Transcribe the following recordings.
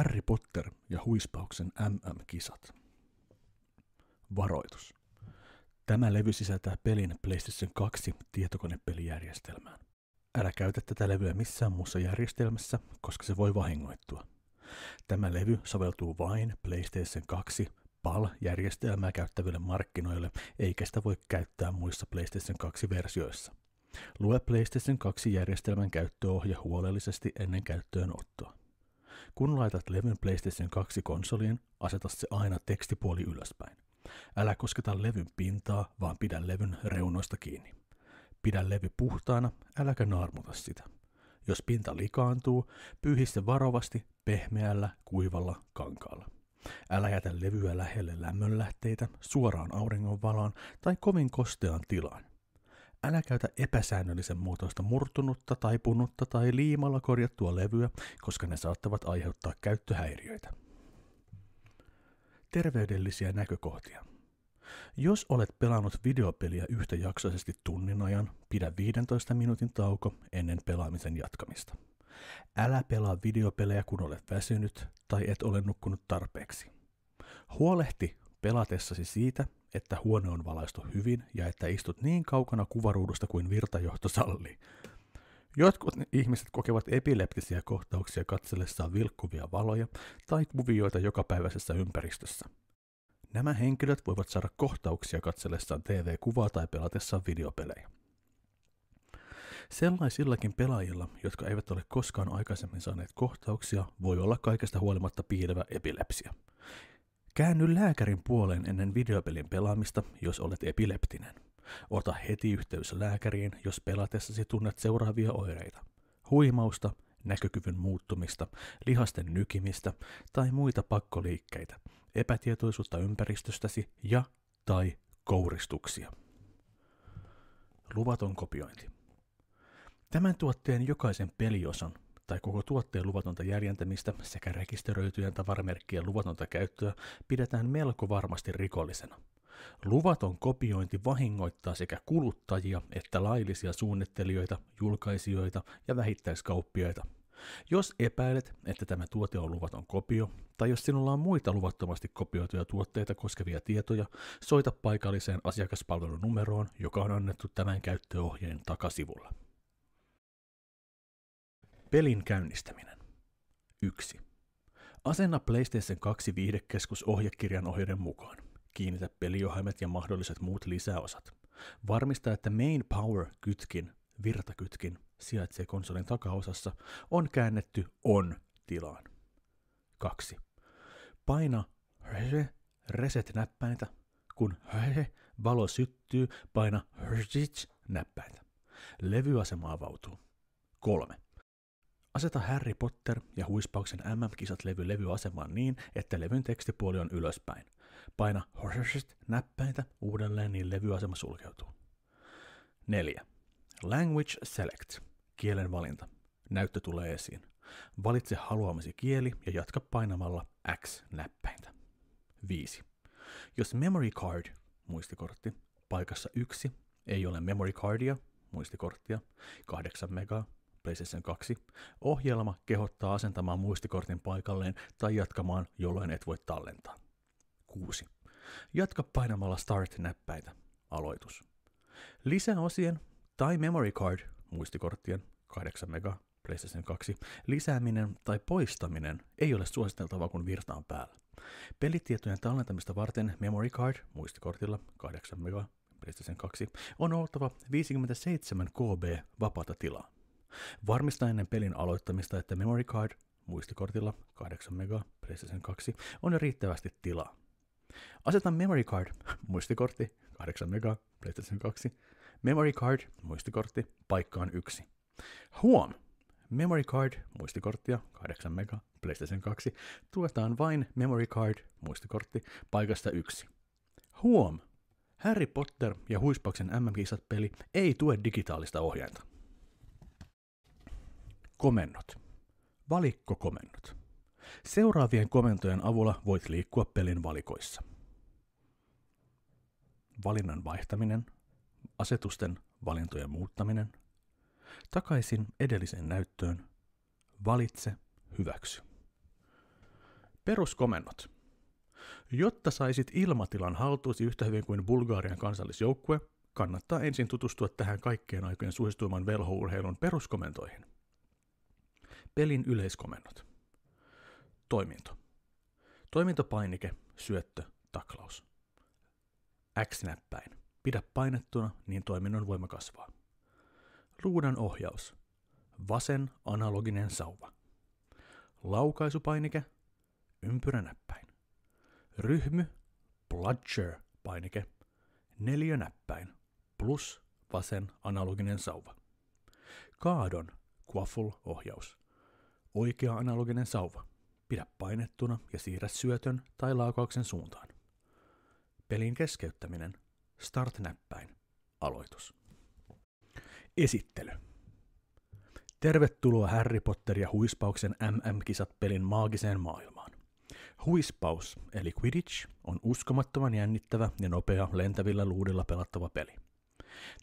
Harry Potter ja Huispauksen MM-kisat. Varoitus. Tämä levy sisältää pelin PlayStation 2 tietokonepelijärjestelmään. Älä käytä tätä levyä missään muussa järjestelmässä, koska se voi vahingoittua. Tämä levy soveltuu vain PlayStation 2 PAL-järjestelmää käyttäville markkinoille, eikä sitä voi käyttää muissa PlayStation 2-versioissa. Lue PlayStation 2-järjestelmän käyttöohje huolellisesti ennen käyttöönottoa. Kun laitat levyn PlayStation 2-konsoliin, aseta se aina tekstipuoli ylöspäin. Älä kosketa levyn pintaa, vaan pidä levyn reunoista kiinni. Pidä levy puhtaana, äläkä naarmuta sitä. Jos pinta likaantuu, pyyhi se varovasti pehmeällä, kuivalla kankaalla. Älä jätä levyä lähelle lämmönlähteitä, suoraan auringonvaloon tai kovin kosteaan tilaan. Älä käytä epäsäännöllisen muotoista murtunutta, taipunutta tai liimalla korjattua levyä, koska ne saattavat aiheuttaa käyttöhäiriöitä. Terveydellisiä näkökohtia. Jos olet pelannut videopeliä yhtäjaksoisesti tunnin ajan, pidä 15 minuutin tauko ennen pelaamisen jatkamista. Älä pelaa videopelejä, kun olet väsynyt tai et ole nukkunut tarpeeksi. Huolehti pelatessasi siitä, että huone on valaistu hyvin ja että istut niin kaukana kuvaruudusta kuin virtajohto sallii. Jotkut ihmiset kokevat epileptisiä kohtauksia katsellessaan vilkkuvia valoja tai kuvioita jokapäiväisessä ympäristössä. Nämä henkilöt voivat saada kohtauksia katsellessaan TV-kuvaa tai pelatessaan videopelejä. Sellaisillakin pelaajilla, jotka eivät ole koskaan aikaisemmin saaneet kohtauksia, voi olla kaikesta huolimatta piilevä epilepsia. Käänny lääkärin puoleen ennen videopelin pelaamista, jos olet epileptinen. Ota heti yhteys lääkäriin, jos pelatessasi tunnet seuraavia oireita: huimausta, näkökyvyn muuttumista, lihasten nykimistä tai muita pakkoliikkeitä, epätietoisuutta ympäristöstäsi ja tai kouristuksia. Luvaton kopiointi. Tämän tuotteen jokaisen peliosan tai koko tuotteen luvatonta jäljentämistä sekä rekisteröityjen tavaramerkkien luvatonta käyttöä pidetään melko varmasti rikollisena. Luvaton kopiointi vahingoittaa sekä kuluttajia että laillisia suunnittelijoita, julkaisijoita ja vähittäiskauppiaita. Jos epäilet, että tämä tuote on luvaton kopio, tai jos sinulla on muita luvattomasti kopioituja tuotteita koskevia tietoja, soita paikalliseen asiakaspalvelunumeroon, joka on annettu tämän käyttöohjeen takasivulla. Pelin käynnistäminen. 1. Asenna PlayStation 2 viihdekeskus ohjekirjan ohjeiden mukaan. Kiinnitä peliohjelmat ja mahdolliset muut lisäosat. Varmista, että Main Power-kytkin, virtakytkin, sijaitsee konsolin takaosassa, on käännetty ON-tilaan. 2. Paina Reset-näppäintä. Kun valo syttyy, paina Switch-näppäintä. Levyasema avautuu. 3. Aseta Harry Potter ja Huispauksen MM-kisat-levy levyasemaan niin, että levyn tekstipuoli on ylöspäin. Paina Horses-näppäintä uudelleen, niin levyasema sulkeutuu. 4. Language Select. Kielen valinta. Näyttö tulee esiin. Valitse haluamasi kieli ja jatka painamalla X-näppäintä. 5. Jos Memory Card, muistikortti, paikassa 1 ei ole Memory Cardia, muistikorttia, 8 megaa, PlayStation 2, ohjelma kehottaa asentamaan muistikortin paikalleen tai jatkamaan, jolloin et voi tallentaa. 6. Jatka painamalla Start-näppäintä. Aloitus. Lisäosien tai Memory Card, muistikorttien, 8 mega, PlayStation 2, lisääminen tai poistaminen ei ole suositeltavaa, kun virta on päällä. Pelitietojen tallentamista varten Memory Card, muistikortilla, 8 mega, PlayStation 2, on oltava 57 KB vapaata tilaa. Varmista ennen pelin aloittamista, että Memory Card, muistikortilla, 8 mega, PlayStation 2, on riittävästi tilaa. Aseta Memory Card, muistikortti, 8 mega, PlayStation 2, Memory Card, muistikortti, paikkaan 1. Huom! Memory Card, muistikorttia, 8 mega, PlayStation 2, tuetaan vain Memory Card, muistikortti, paikasta 1. Huom! Harry Potter ja Huispauksen MM-kisat-peli ei tue digitaalista ohjainta. Komennot. Valikkokomennot. Seuraavien komentojen avulla voit liikkua pelin valikoissa. Valinnan vaihtaminen. Asetusten valintojen muuttaminen. Takaisin edelliseen näyttöön. Valitse hyväksy. Peruskomennot. Jotta saisit ilmatilan haltuusi yhtä hyvin kuin Bulgarian kansallisjoukkue, kannattaa ensin tutustua tähän kaikkien aikojen suosituimman velhourheilun peruskomentoihin. Pelin yleiskomennot. Toiminto. Toimintopainike, syöttö, taklaus. X-näppäin. Pidä painettuna, niin toiminnon voima kasvaa. Ruudan ohjaus. Vasen analoginen sauva. Laukaisupainike. Ympyränäppäin. Ryhmy. Bludger-painike. Neljänäppäin. Plus vasen analoginen sauva. Kaadon. Quaffle-ohjaus. Oikea analoginen sauva. Pidä painettuna ja siirrä syötön tai laukauksen suuntaan. Pelin keskeyttäminen. Start-näppäin. Aloitus. Esittely. Tervetuloa Harry Potter ja Huispauksen MM-kisat-pelin maagiseen maailmaan. Huispaus, eli Quidditch, on uskomattoman jännittävä ja nopea lentävillä luudilla pelattava peli.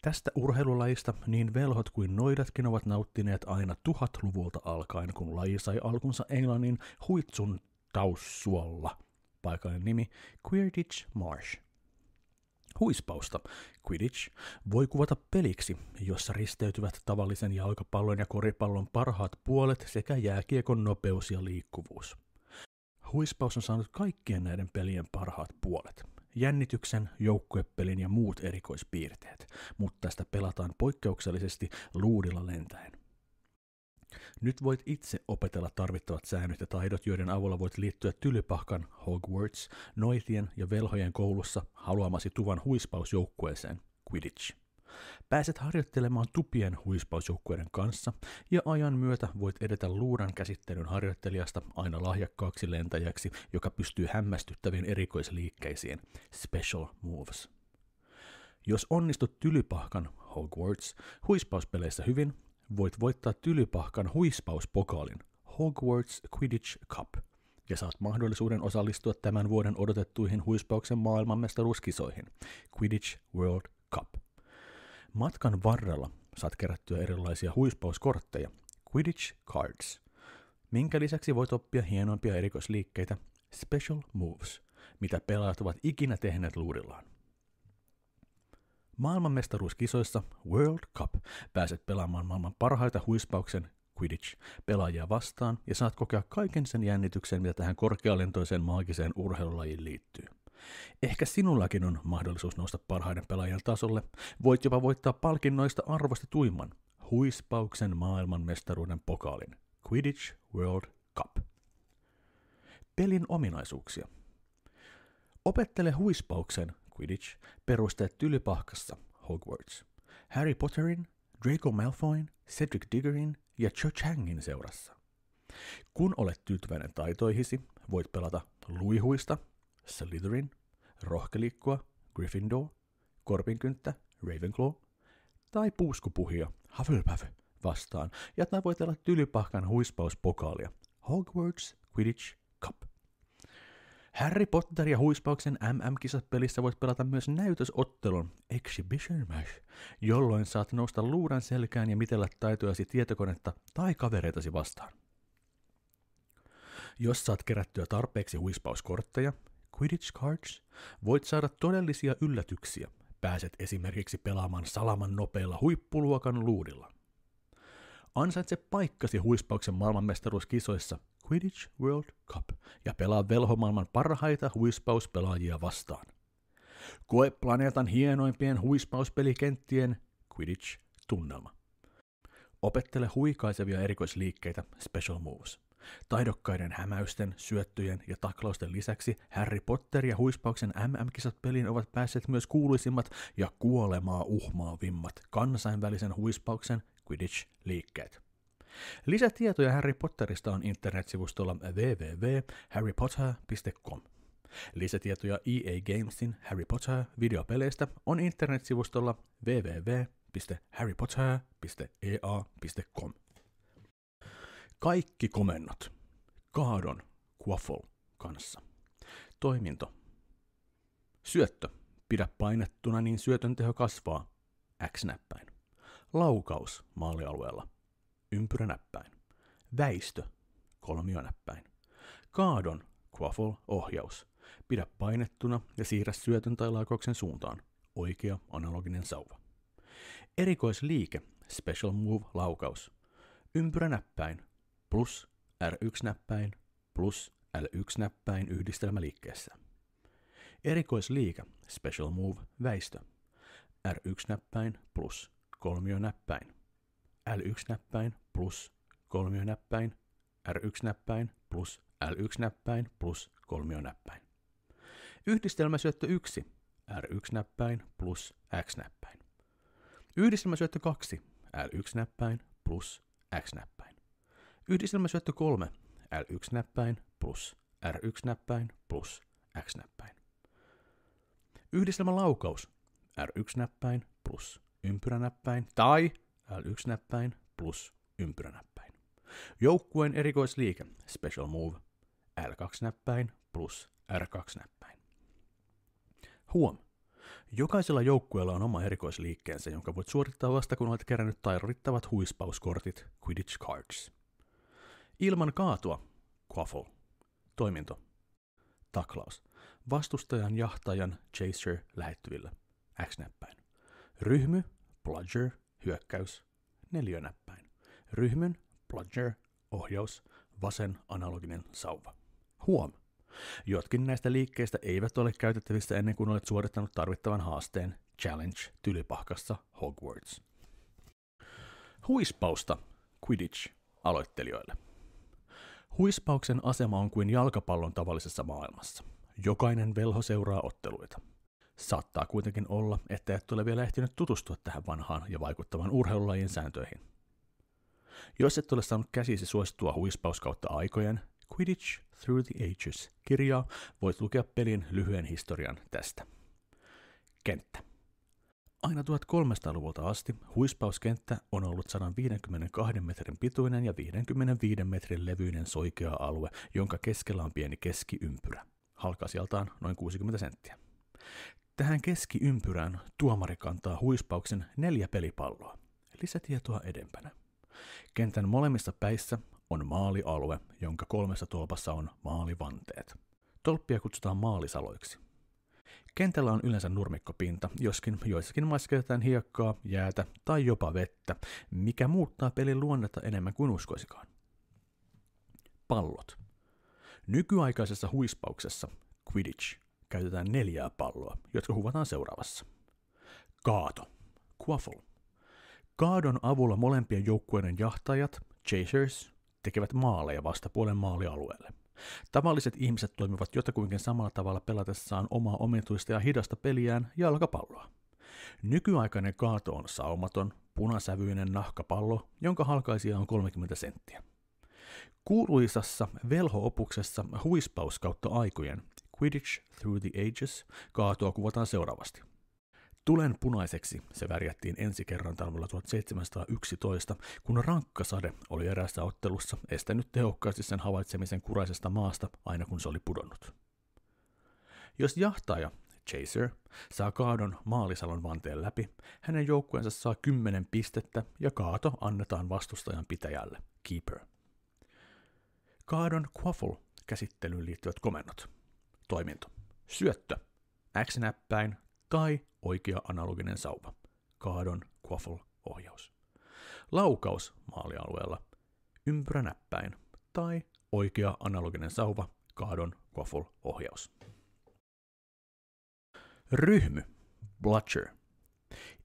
Tästä urheilulajista niin velhot kuin noidatkin ovat nauttineet aina 1000-luvulta alkaen, kun laji sai alkunsa Englannin huitsun taussuolla. Paikallinen nimi Quidditch Marsh. Huispausta, Quidditch, voi kuvata peliksi, jossa risteytyvät tavallisen jalkapallon ja koripallon parhaat puolet sekä jääkiekon nopeus ja liikkuvuus. Huispaus on saanut kaikkien näiden pelien parhaat puolet. Jännityksen, joukkuepelin ja muut erikoispiirteet, mutta tästä pelataan poikkeuksellisesti luudilla lentäen. Nyt voit itse opetella tarvittavat säännöt ja taidot, joiden avulla voit liittyä tylypahkan Hogwarts, noitien ja velhojen koulussa haluamasi tuvan huispausjoukkueeseen Quidditch. Pääset harjoittelemaan tupien huispausjoukkueiden kanssa ja ajan myötä voit edetä luudan käsittelyn harjoittelijasta aina lahjakkaaksi lentäjäksi, joka pystyy hämmästyttäviin erikoisliikkeisiin, special moves. Jos onnistut tylypahkan Hogwarts huispauspeleissä hyvin, voit voittaa tylypahkan huispauspokaalin Hogwarts Quidditch Cup ja saat mahdollisuuden osallistua tämän vuoden odotettuihin huispauksen maailmanmestaruuskisoihin Quidditch World Cup. Matkan varrella saat kerättyä erilaisia huispauskortteja Quidditch Cards, minkä lisäksi voit oppia hienoimpia erikoisliikkeitä Special Moves, mitä pelaajat ovat ikinä tehneet luudillaan. Maailmanmestaruuskisoissa World Cup pääset pelaamaan maailman parhaita huispauksen Quidditch-pelaajia vastaan ja saat kokea kaiken sen jännityksen, mitä tähän korkealentoiseen maagiseen urheilulajiin liittyy. Ehkä sinullakin on mahdollisuus nousta parhaiden pelaajan tasolle. Voit jopa voittaa palkinnoista arvostetuimman huispauksen maailmanmestaruuden pokaalin Quidditch World Cup. Pelin ominaisuuksia. Opettele huispauksen Quidditch perusteet tylypahkassa Hogwarts Harry Potterin, Draco Malfoyn, Cedric Diggorin ja Cho Changin seurassa. Kun olet tyytyväinen taitoihisi, voit pelata luihuista Slytherin, rohkelikkoa Gryffindor, korpinkynttä Ravenclaw tai puuskupuhia Hufflepuff vastaan ja tavoitella tylypahkan huispauspokaalia Hogwarts Quidditch Cup. Harry Potter ja Huispauksen MM-kisat pelissä voit pelata myös näytösottelun Exhibition Match, jolloin saat nousta luudan selkään ja mitellä taitojasi tietokonetta tai kavereitasi vastaan. Jos saat kerättyä tarpeeksi huispauskortteja, Quidditch Cards, voit saada todellisia yllätyksiä. Pääset esimerkiksi pelaamaan salaman nopeilla huippuluokan luudilla. Ansaitse paikkasi huispauksen maailmanmestaruuskisoissa Quidditch World Cup ja pelaa velhomaailman parhaita huispauspelaajia vastaan. Koe planeetan hienoimpien huispauspelikenttien Quidditch-tunnelma. Opettele huikaisevia erikoisliikkeitä Special Moves. Taidokkaiden hämäysten, syöttöjen ja taklausten lisäksi Harry Potter ja Huispauksen MM-kisat peliin ovat päässeet myös kuuluisimmat ja kuolemaa uhmaavimmat kansainvälisen huispauksen Quidditch-liikkeet. Lisätietoja Harry Potterista on internetsivustolla www.harrypotter.com. Lisätietoja EA Gamesin Harry Potter-videopeleistä on internetsivustolla www.harrypotter.ea.com. Kaikki komennot. Kaadon Quaffle kanssa. Toiminto. Syöttö. Pidä painettuna niin syötön teho kasvaa. X-näppäin. Laukaus maalialueella. Ympyränäppäin. Väistö. Kolmionäppäin. Kaadon Quaffle, ohjaus. Pidä painettuna ja siirrä syötön tai laakauksen suuntaan. Oikea analoginen sauva. Erikoisliike, special move, laukaus. Ympyränäppäin, plus R1-näppäin, plus L1-näppäin yhdistelmäliikkeessä. Erikoisliike, special move, väistö. R1-näppäin plus kolmionäppäin. L1-näppäin plus kolmionäppäin. R1-näppäin plus L1-näppäin plus kolmionäppäin. Yhdistelmäsyöttö 1. R1-näppäin plus X-näppäin. Yhdistelmäsyöttö 2. L1-näppäin plus X-näppäin. Yhdistelmäsyöttö 3. L1-näppäin plus R1-näppäin plus X-näppäin. Yhdistelmälaukaus. R1-näppäin plus ympyränäppäin tai L1-näppäin plus ympyränäppäin. Joukkueen erikoisliike, special move, L2-näppäin plus R2-näppäin. Huom! Jokaisella joukkueella on oma erikoisliikkeensä, jonka voit suorittaa vasta kun olet kerännyt tai riittävät huispauskortit, Quidditch cards. Ilman kaatua, Quaffle. Toiminto. Taklaus. Vastustajan jahtajan Chaser lähettyvillä. X-näppäin. Ryhmy, Bludger, hyökkäys, neliönäppäin. Ryhmyn, Bludger, ohjaus, vasen analoginen sauva. Huom! Jotkin näistä liikkeistä eivät ole käytettävissä ennen kuin olet suorittanut tarvittavan haasteen Challenge-tylypahkassa Hogwarts. Huispausta, Quidditch, aloittelijoille. Huispauksen asema on kuin jalkapallon tavallisessa maailmassa. Jokainen velho seuraa otteluita. Saattaa kuitenkin olla, että et ole vielä ehtinyt tutustua tähän vanhaan ja vaikuttavan urheilulajin sääntöihin. Jos et ole saanut käsisi suosittua huispauskautta aikojen Quidditch Through the Ages-kirjaa, voit lukea pelin lyhyen historian tästä. Kenttä. Aina 1300-luvulta asti huispauskenttä on ollut 152 metrin pituinen ja 55 metrin levyinen soikea alue, jonka keskellä on pieni keskiympyrä, halkaisijaltaan noin 60 senttiä. Tähän keskiympyrään tuomari kantaa huispauksen 4 pelipalloa. Lisätietoa edempänä. Kentän molemmissa päissä on maalialue, jonka 3 tolpassa on maalivanteet. Tolppia kutsutaan maalisaloiksi. Kentällä on yleensä nurmikkopinta, joskin joissakin maissa käytetään hiekkaa, jäätä tai jopa vettä, mikä muuttaa pelin luonnetta enemmän kuin uskoisikaan. Pallot. Nykyaikaisessa huispauksessa, Quidditch, käytetään 4 palloa, jotka huvataan seuraavassa. Kaato. Quaffle. Kaadon avulla molempien joukkueiden jahtajat, chasers, tekevät maaleja vastapuolen maalialueelle. Tavalliset ihmiset toimivat jotakuinkin samalla tavalla pelatessaan omaa omituista ja hidasta peliään jalkapalloa. Nykyaikainen kaato on saumaton, punasävyinen nahkapallo, jonka halkaisija on 30 senttiä. Kuuluisassa velho-opuksessa huispaus kautta aikojen Quidditch Through the Ages kaatoa kuvataan seuraavasti. Tulen punaiseksi se värjättiin ensi kerran talvella 1711, kun rankkasade oli eräässä ottelussa estänyt tehokkaasti sen havaitsemisen kuraisesta maasta aina kun se oli pudonnut. Jos jahtaja, Chaser, saa kaadon maalisalon vanteen läpi, hänen joukkueensa saa 10 pistettä ja kaato annetaan vastustajan pitäjälle, Keeper. Kaadon Quaffle-käsittelyyn liittyvät komennot. Toiminto. Syöttö. X-näppäin tai oikea analoginen sauva. Kaadon Quaffle-ohjaus. Laukaus maalialueella. Ympyränäppäin tai oikea analoginen sauva. Kaadon Quaffle-ohjaus. Ryhmy. Bludger.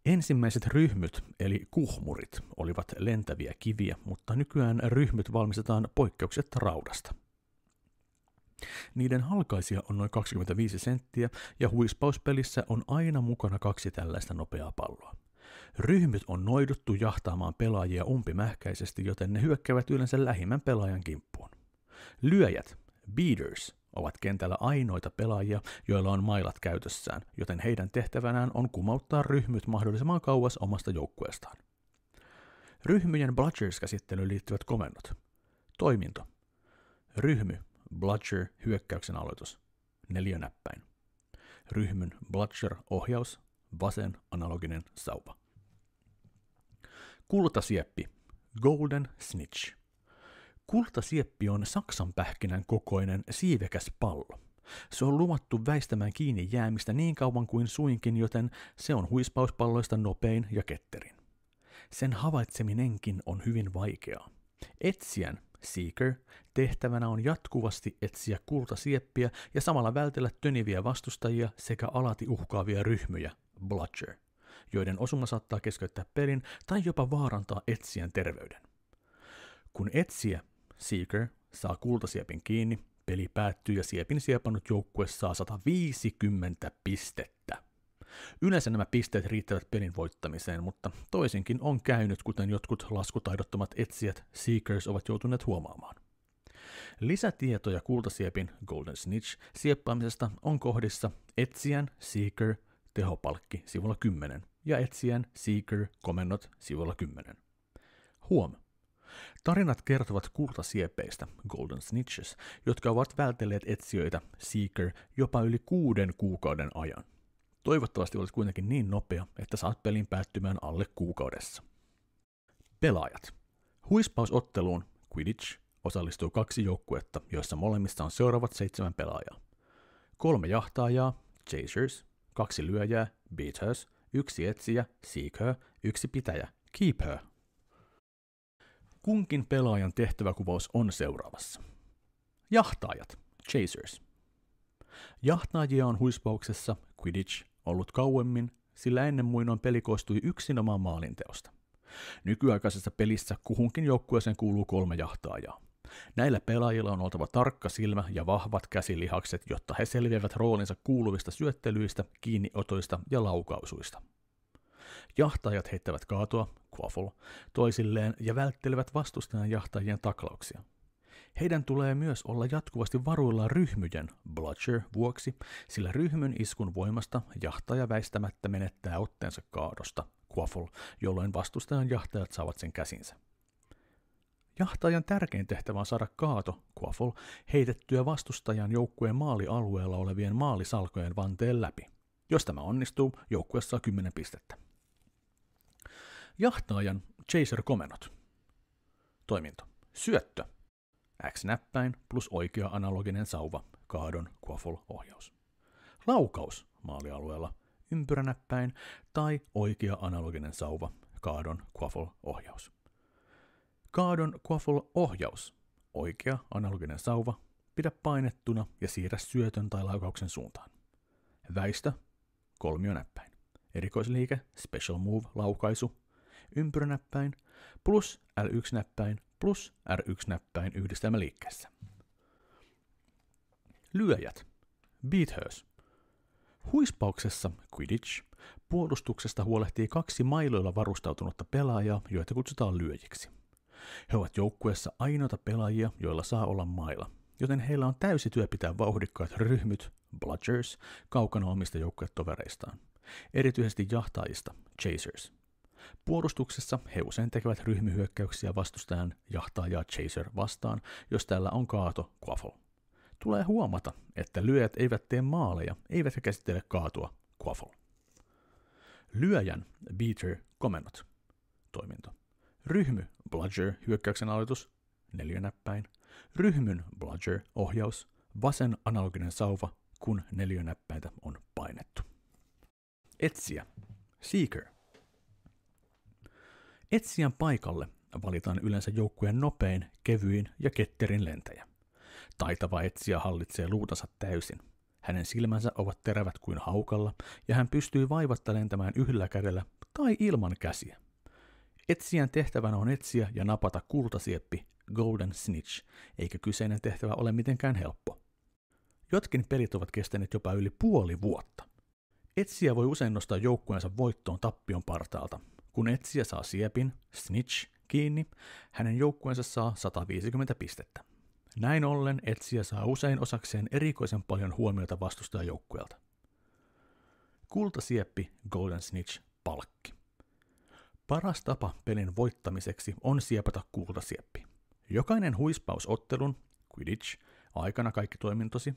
Ensimmäiset ryhmyt eli kuhmurit olivat lentäviä kiviä, mutta nykyään ryhmyt valmistetaan poikkeuksetta raudasta. Niiden halkaisija on noin 25 senttiä ja huispauspelissä on aina mukana 2 tällaista nopeaa palloa. Ryhmyt on noiduttu jahtaamaan pelaajia umpimähkäisesti, joten ne hyökkäävät yleensä lähimmän pelaajan kimppuun. Lyöjät, beaters, ovat kentällä ainoita pelaajia, joilla on mailat käytössään, joten heidän tehtävänään on kumauttaa ryhmyt mahdollisimman kauas omasta joukkueestaan. Ryhmyjen bludgers-käsittelyyn liittyvät komennot. Toiminto. Ryhmy. Bludger hyökkäyksen aloitus. Neliönäppäin. Ryhmyn Bludger ohjaus. Vasen analoginen sauva. Kultasieppi. Golden Snitch. Kultasieppi on saksanpähkinän kokoinen siivekäs pallo. Se on luvattu väistämään kiinni jäämistä niin kauan kuin suinkin, joten se on huispauspalloista nopein ja ketterin. Sen havaitseminenkin on hyvin vaikeaa. Etsijän, Seeker, tehtävänä on jatkuvasti etsiä kultasieppiä ja samalla vältellä töniviä vastustajia sekä alati uhkaavia ryhmiä, Bludger, joiden osuma saattaa keskeyttää pelin tai jopa vaarantaa etsijän terveyden. Kun etsijä, Seeker, saa kultasiepin kiinni, peli päättyy ja siepin siepannut joukkue saa 150 pistettä. Yleensä nämä pisteet riittävät pelin voittamiseen, mutta toisinkin on käynyt, kuten jotkut laskutaidottomat etsijät Seekers ovat joutuneet huomaamaan. Lisätietoja kultasiepin Golden Snitch sieppaamisesta on kohdissa etsijän Seeker tehopalkki sivulla 10 ja etsijän Seeker komennot sivulla 10. Huom! Tarinat kertovat kultasiepeistä, Golden Snitches, jotka ovat vältelleet etsijöitä, Seeker, jopa yli 6 kuukauden ajan. Toivottavasti olet kuitenkin niin nopea, että saat pelin päättymään alle kuukaudessa. Pelaajat. Huispausotteluun, Quidditch, osallistuu 2 joukkuetta, joissa molemmissa on seuraavat 7 pelaajaa. 3 jahtaajaa, Chasers, 2 lyöjää, Beaters, 1 etsijä, Seeker, 1 pitäjä, Keeper. Kunkin pelaajan tehtäväkuvaus on seuraavassa. Jahtaajat, Chasers. Jahtaajia on huispauksessa Quidditch ollut kauemmin, sillä ennen muinoin peli koostui yksinomaan maalinteosta. Nykyaikaisessa pelissä kuhunkin joukkueeseen kuuluu 3 jahtaajaa. Näillä pelaajilla on oltava tarkka silmä ja vahvat käsilihakset, jotta he selviävät roolinsa kuuluvista syöttelyistä, kiinniotoista ja laukausuista. Jahtajat heittävät kaatoa, Quaffle, toisilleen ja välttelevät vastustajan jahtajien taklauksia. Heidän tulee myös olla jatkuvasti varuillaan ryhmyjen, Bludger, vuoksi, sillä ryhmyn iskun voimasta jahtaja väistämättä menettää otteensa kaadosta, Quaffle, jolloin vastustajan jahtajat saavat sen käsinsä. Jahtajan tärkein tehtävä on saada kaato, Quaffle, heitettyä vastustajan joukkueen maalialueella olevien maalisalkojen vanteen läpi. Jos tämä onnistuu, joukkue saa 10 pistettä. Jahtaajan Chaser-komennot. Toiminto. Syöttö. X-näppäin plus oikea analoginen sauva, kaadon Quaffle-ohjaus. Laukaus maalialueella, ympyränäppäin tai oikea analoginen sauva, kaadon Quaffle-ohjaus. Kaadon Quaffle-ohjaus, oikea analoginen sauva, pidä painettuna ja siirrä syötön tai laukauksen suuntaan. Väistö, kolmionäppäin, erikoisliike, special move, laukaisu, ympyränäppäin plus L1-näppäin plus R1-näppäin yhdistelmäliikkeessä. Lyöjät, Beaters. Huispauksessa, Quidditch, puolustuksesta huolehtii 2 mailoilla varustautunutta pelaajaa, joita kutsutaan lyöjiksi. He ovat joukkueessa ainoita pelaajia, joilla saa olla maila, joten heillä on täysi työ pitää vauhdikkaat ryhmyt, Bludgers, kaukana omista joukkuetovereistaan, erityisesti jahtaajista, Chasers. Puolustuksessa he usein tekevät ryhmihyökkäyksiä vastustajan jahtaajaa Chaser vastaan, jos täällä on kaato Quaffle. Tulee huomata, että lyöjät eivät tee maaleja, eivätkä käsittele kaatua Quaffle. Lyöjän Beater komennot. Toiminto. Ryhmy Bludger hyökkäyksen aloitus, 4 näppäin. Ryhmyn Bludger ohjaus, vasen analoginen sauva, kun 4 näppäintä on painettu. Etsiä Seeker. Etsijän paikalle valitaan yleensä joukkueen nopein, kevyin ja ketterin lentäjä. Taitava etsijä hallitsee luutansa täysin. Hänen silmänsä ovat terävät kuin haukalla ja hän pystyy vaivatta lentämään yhdellä kädellä tai ilman käsiä. Etsijän tehtävänä on etsiä ja napata kultasieppi Golden Snitch, eikä kyseinen tehtävä ole mitenkään helppo. Jotkin pelit ovat kestäneet jopa yli puoli vuotta. Etsijä voi usein nostaa joukkueensa voittoon tappion partaalta. Kun etsijä saa siepin, Snitch, kiinni, hänen joukkueensa saa 150 pistettä. Näin ollen etsijä saa usein osakseen erikoisen paljon huomiota vastustajajoukkueelta. Kultasieppi Golden Snitch-palkki. Paras tapa pelin voittamiseksi on siepata kultasieppi. Jokainen huispausottelun, Quidditch, aikana kaikki toimintosi,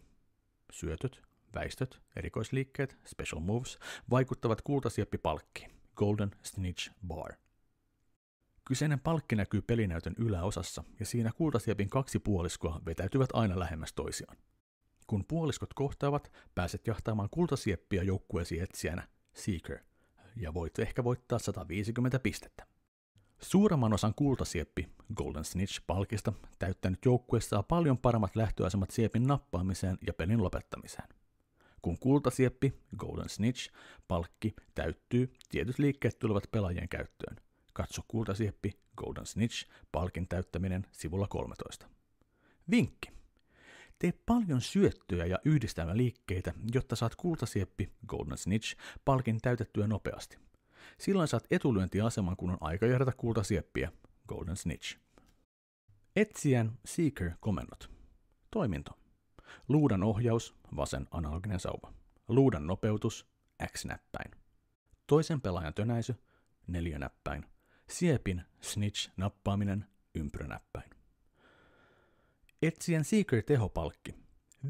syötöt, väistöt, erikoisliikkeet, special moves, vaikuttavat kultasieppipalkkiin. Golden Snitch Bar. Kyseinen palkki näkyy pelinäytön yläosassa, ja siinä kultasiepin kaksi puoliskoa vetäytyvät aina lähemmäs toisiaan. Kun puoliskot kohtaavat, pääset jahtaamaan kultasieppiä joukkueesi etsijänä, Seeker, ja voit ehkä voittaa 150 pistettä. Suuremman osan kultasieppi, Golden Snitch-palkista, täyttänyt joukkue saa paljon paremmat lähtöasemat siepin nappaamiseen ja pelin lopettamiseen. Kun kultasieppi, Golden Snitch-palkki täyttyy, tietyt liikkeet tulevat pelaajien käyttöön. Katso kultasieppi, Golden Snitch, palkin täyttäminen sivulla 13. Vinkki. Tee paljon syöttöjä ja yhdistelmäliikkeitä, jotta saat kultasieppi, Golden Snitch, palkin täytettyä nopeasti. Silloin saat etulyöntiaseman, kun on aika jahdata kultasieppiä, Golden Snitch. Etsijän Seeker-komennot. Toiminto. Luudan ohjaus, vasen analoginen sauva. Luudan nopeutus, X-näppäin. Toisen pelaajan tönäisy, neljänäppäin. Siepin snitch-nappaaminen, ympyränäppäin. Etsijän Seeker-tehopalkki.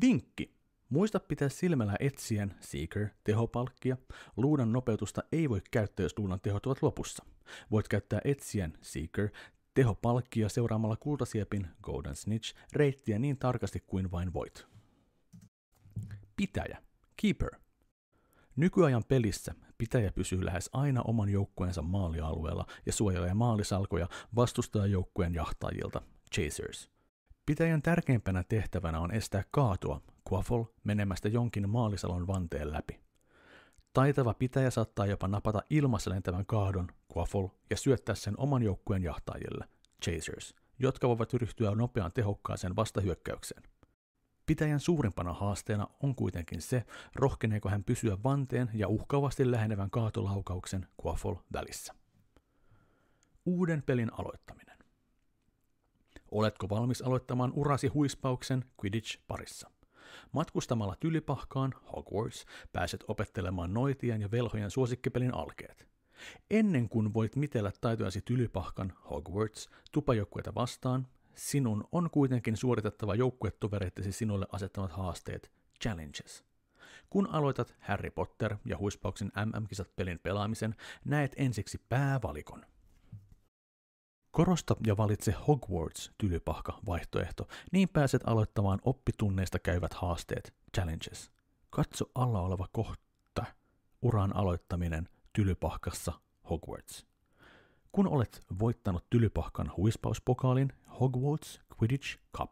Vinkki! Muista pitää silmällä etsijän Seeker-tehopalkkia. Luudan nopeutusta ei voi käyttää, jos luudan tehot ovat lopussa. Voit käyttää etsijän Seeker-tehopalkkia seuraamalla kultasiepin Golden Snitch reittiä niin tarkasti kuin vain voit. Pitäjä. Keeper. Nykyajan pelissä pitäjä pysyy lähes aina oman joukkueensa maalialueella ja suojelee maalisalkoja vastustajajoukkueen jahtajilta, Chasers. Pitäjän tärkeimpänä tehtävänä on estää kaatua, Quaffle, menemästä jonkin maalisalon vanteen läpi. Taitava pitäjä saattaa jopa napata ilmassa lentävän kaadon, Quaffle, ja syöttää sen oman joukkueen jahtajille, Chasers, jotka voivat ryhtyä nopeaan tehokkaaseen vastahyökkäykseen. Pitäjän suurimpana haasteena on kuitenkin se, rohkeneeko hän pysyä vanteen ja uhkaavasti lähenevän kaatolaukauksen Quaffle välissä. Uuden pelin aloittaminen. Oletko valmis aloittamaan urasi huispauksen Quidditch parissa? Matkustamalla Tylypahkaan, Hogwarts, pääset opettelemaan noitien ja velhojen suosikkipelin alkeet. Ennen kuin voit mitellä taitojasi Tylypahkan, Hogwarts, tupajoukkueita vastaan, sinun on kuitenkin suoritettava joukkuetovereittesi sinulle asettamat haasteet, challenges. Kun aloitat Harry Potter ja Huispauksen MM-kisat pelin pelaamisen, näet ensiksi päävalikon. Korosta ja valitse Hogwarts-Tylypahka-vaihtoehto, niin pääset aloittamaan oppitunneista käyvät haasteet, challenges. Katso alla oleva kohta, uran aloittaminen Tylypahkassa, Hogwarts. Kun olet voittanut Tylypahkan huispauspokaalin, Hogwarts Quidditch Cup,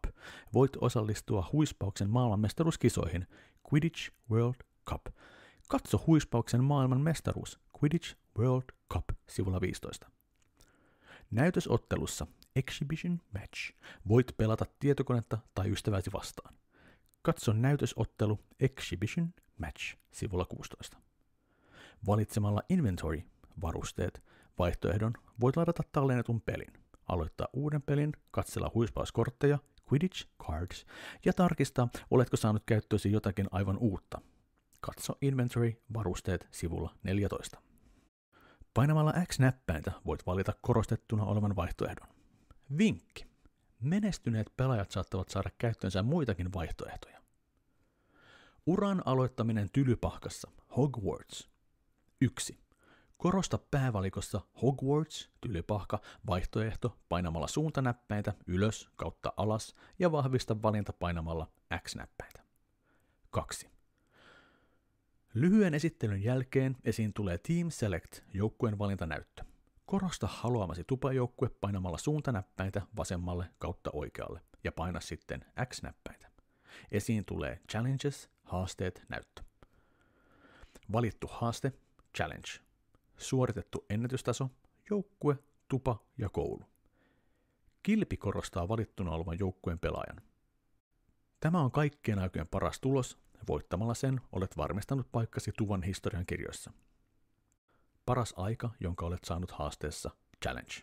voit osallistua huispauksen maailmanmestaruuskisoihin, Quidditch World Cup. Katso huispauksen maailmanmestaruus, Quidditch World Cup, sivulla 15. Näytösottelussa, Exhibition Match, voit pelata tietokonetta tai ystäväsi vastaan. Katso näytösottelu, Exhibition Match, sivulla 16. Valitsemalla Inventory, varusteet, vaihtoehdon voit ladata tallennetun pelin, aloittaa uuden pelin, katsella huispauskortteja, Quidditch Cards, ja tarkistaa, oletko saanut käyttöösi jotakin aivan uutta. Katso Inventory, varusteet, sivulla 14. Painamalla X-näppäintä voit valita korostettuna olevan vaihtoehdon. Vinkki! Menestyneet pelaajat saattavat saada käyttöönsä muitakin vaihtoehtoja. Uran aloittaminen Tylypahkassa, Hogwarts. 1. Korosta päävalikossa Hogwarts, Tylypahka, vaihtoehto painamalla suuntanäppäintä ylös kautta alas ja vahvista valinta painamalla X-näppäintä. 2. Lyhyen esittelyn jälkeen esiin tulee Team Select, joukkueen valintanäyttö. Korosta haluamasi tupajoukkue painamalla suuntanäppäintä vasemmalle kautta oikealle ja paina sitten X-näppäintä. Esiin tulee Challenges, haasteet, näyttö. Valittu haaste, Challenge. Suoritettu ennätystaso, joukkue, tupa ja koulu. Kilpi korostaa valittuna olevan joukkueen pelaajan. Tämä on kaikkien aikojen paras tulos. Voittamalla sen olet varmistanut paikkasi tuvan historian kirjoissa. Paras aika, jonka olet saanut haasteessa, Challenge.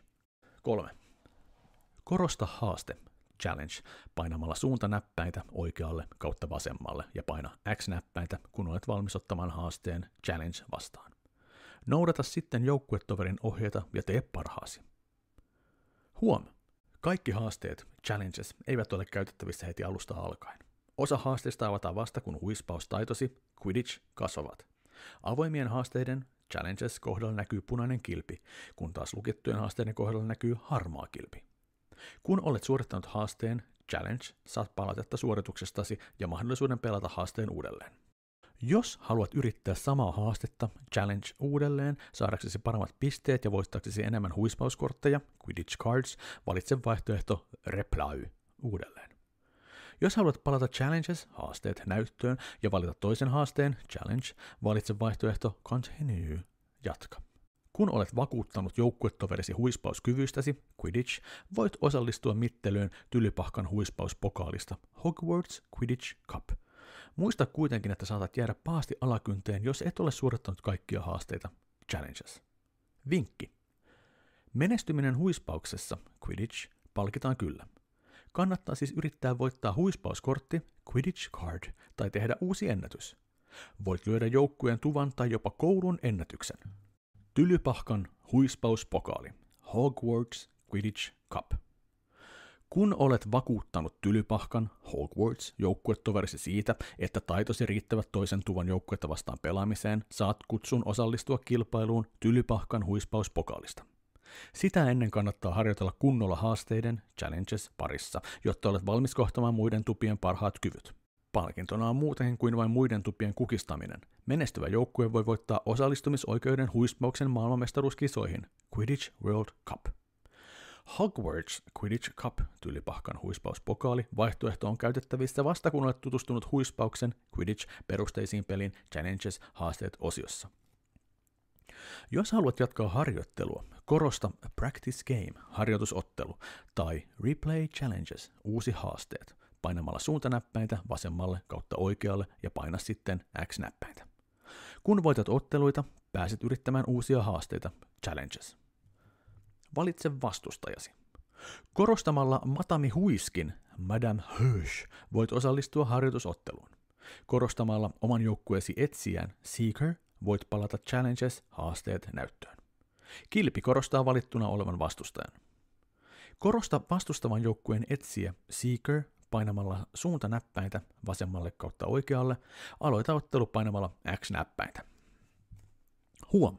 3. Korosta haaste, Challenge, painamalla suuntanäppäintä oikealle kautta vasemmalle ja paina X-näppäintä, kun olet valmis ottamaan haasteen Challenge vastaan. Noudata sitten joukkuetoverin ohjeita ja tee parhaasi. Huom! Kaikki haasteet, Challenges, eivät ole käytettävissä heti alusta alkaen. Osa haasteista avataan vasta, kun huispaustaitosi, Quidditch, kasvavat. Avoimien haasteiden, Challenges kohdalla näkyy punainen kilpi, kun taas lukittujen haasteiden kohdalla näkyy harmaa kilpi. Kun olet suorittanut haasteen Challenge, saat palautetta suorituksestasi ja mahdollisuuden pelata haasteen uudelleen. Jos haluat yrittää samaa haastetta Challenge uudelleen, saadaksesi paremmat pisteet ja voittaaksesi enemmän huispauskortteja Quidditch Cards, valitse vaihtoehto Reply uudelleen. Jos haluat palata Challenges, haasteet näyttöön ja valita toisen haasteen Challenge, valitse vaihtoehto Continue, jatka. Kun olet vakuuttanut joukkuetoverisi huispauskyvyistäsi, Quidditch, voit osallistua mittelyyn Tylypahkan huispauspokaalista Hogwarts Quidditch Cup. Muista kuitenkin, että saatat jäädä pahasti alakynteen, jos et ole suorittanut kaikkia haasteita Challenges. Vinkki. Menestyminen huispauksessa Quidditch palkitaan kyllä. Kannattaa siis yrittää voittaa huispauskortti Quidditch Card tai tehdä uusi ennätys. Voit lyödä joukkueen tuvan tai jopa koulun ennätyksen. Tylypahkan huispauspokaali, Hogwarts Quidditch Cup. Kun olet vakuuttanut Tylypahkan, Hogwarts, joukkuetoverisi siitä, että taitosi riittävät toisen tuvan joukkuetta vastaan pelaamiseen, saat kutsun osallistua kilpailuun Tylypahkan huispauspokaalista. Sitä ennen kannattaa harjoitella kunnolla haasteiden Challenges parissa, jotta olet valmis kohtamaan muiden tupien parhaat kyvyt. Palkintona on muutenkin kuin vain muiden tupien kukistaminen. Menestyvä joukkue voi voittaa osallistumisoikeuden huispauksen maailmanmestaruuskisoihin, Quidditch World Cup. Hogwarts Quidditch Cup, Tylypahkan huispauspokaali, vaihtoehto on käytettävissä vasta kun olet tutustunut huispauksen Quidditch-perusteisiin pelin Challenges haasteet-osiossa. Jos haluat jatkaa harjoittelua, korosta Practice Game, harjoitusottelu, tai Replay Challenges, uusi haasteet, painamalla suuntanäppäintä vasemmalle kautta oikealle ja paina sitten X-näppäintä. Kun voitat otteluita, pääset yrittämään uusia haasteita, Challenges. Valitse vastustajasi. Korostamalla Matami Huiskin, Madame Huish, voit osallistua harjoitusotteluun. Korostamalla oman joukkueesi etsijän, Seeker, voit palata Challenges, haasteet näyttöön. Kilpi korostaa valittuna olevan vastustajan. Korosta vastustavan joukkueen etsiä, Seeker, painamalla suuntanäppäintä vasemmalle kautta oikealle, aloita ottelu painamalla X-näppäintä. Huom!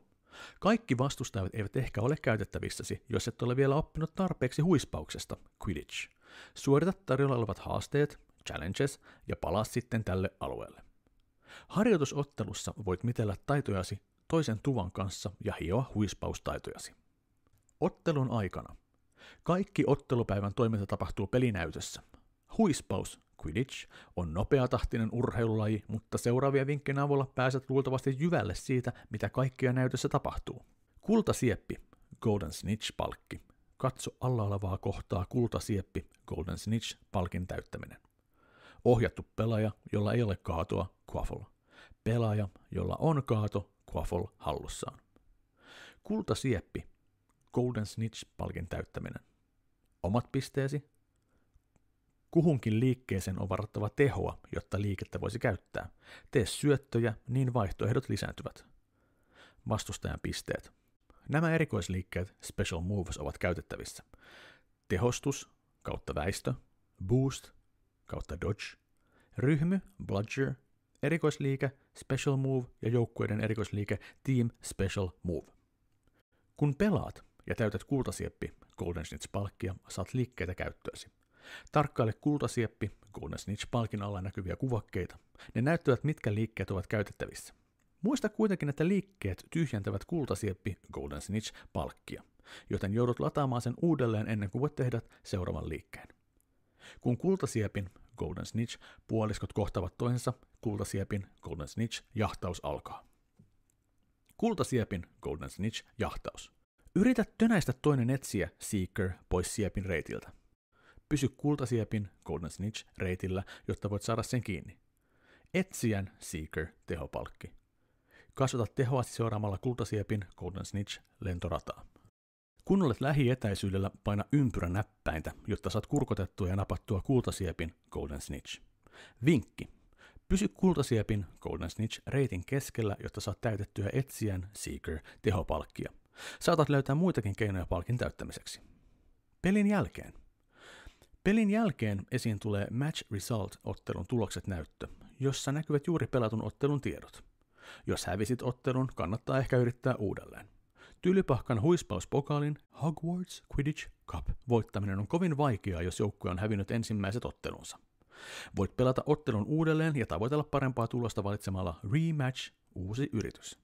Kaikki vastustajat eivät ehkä ole käytettävissäsi, jos et ole vielä oppinut tarpeeksi huispauksesta, Quidditch. Suorita tarjolla olevat haasteet, Challenges, ja palaa sitten tälle alueelle. Harjoitusottelussa voit mitellä taitojasi toisen tuvan kanssa ja hioa huispaustaitojasi. Ottelun aikana. Kaikki ottelupäivän toiminta tapahtuu pelinäytössä. Huispaus, Quidditch, on nopeatahtinen urheilulaji, mutta seuraavia vinkkien avulla pääset luultavasti jyvälle siitä, mitä kaikkea näytössä tapahtuu. Kultasieppi, Golden Snitch-palkki. Katso alla olevaa kohtaa kultasieppi, Golden Snitch-palkin täyttäminen. Ohjattu pelaaja, jolla ei ole kaatoa, Quaffle. Pelaaja, jolla on kaato, Quaffle hallussaan. Kultasieppi, Golden Snitch-palkin täyttäminen. Omat pisteesi. Kuhunkin liikkeeseen on varattava tehoa, jotta liikettä voisi käyttää. Tee syöttöjä, niin vaihtoehdot lisääntyvät. Vastustajan pisteet. Nämä erikoisliikkeet, special moves, ovat käytettävissä. Tehostus kautta väistö, boost kautta dodge, ryhmy, bludger, erikoisliike, special move ja joukkueiden erikoisliike, team special move. Kun pelaat ja täytät kultasieppi, Golden Snitch-palkkia, saat liikkeitä käyttöösi. Tarkkaile kultasieppi, Golden Snitch-palkin alla näkyviä kuvakkeita. Ne näyttävät, mitkä liikkeet ovat käytettävissä. Muista kuitenkin, että liikkeet tyhjentävät kultasieppi, Golden Snitch-palkkia, joten joudut lataamaan sen uudelleen ennen kuin voit tehdä seuraavan liikkeen. Kun kultasiepin, Golden Snitch, puoliskot kohtavat toisensa, kultasiepin, Golden Snitch, jahtaus alkaa. Kultasiepin, Golden Snitch, jahtaus. Yritä tönäistä toinen etsiä, Seeker, pois siepin reitiltä. Pysy kultasiepin, Golden Snitch, reitillä, jotta voit saada sen kiinni. Etsijän, Seeker, tehopalkki. Kasvata tehoasi seuraamalla kultasiepin, Golden Snitch, lentorataa. Kun olet lähietäisyydellä, paina ympyränäppäintä, jotta saat kurkotettua ja napattua kultasiepin, Golden Snitch. Vinkki. Pysy kultasiepin, Golden Snitch, reitin keskellä, jotta saat täytettyä etsijän, Seeker, tehopalkkia. Saatat löytää muitakin keinoja palkin täyttämiseksi. Pelin jälkeen. Pelin jälkeen esiin tulee Match Result-ottelun tulokset näyttö, jossa näkyvät juuri pelatun ottelun tiedot. Jos hävisit ottelun, kannattaa ehkä yrittää uudelleen. Tylypahkan huispauspokaalin Hogwarts Quidditch Cup voittaminen on kovin vaikeaa, jos joukkue on hävinnyt ensimmäiset ottelunsa. Voit pelata ottelun uudelleen ja tavoitella parempaa tulosta valitsemalla Rematch, uusi yritys.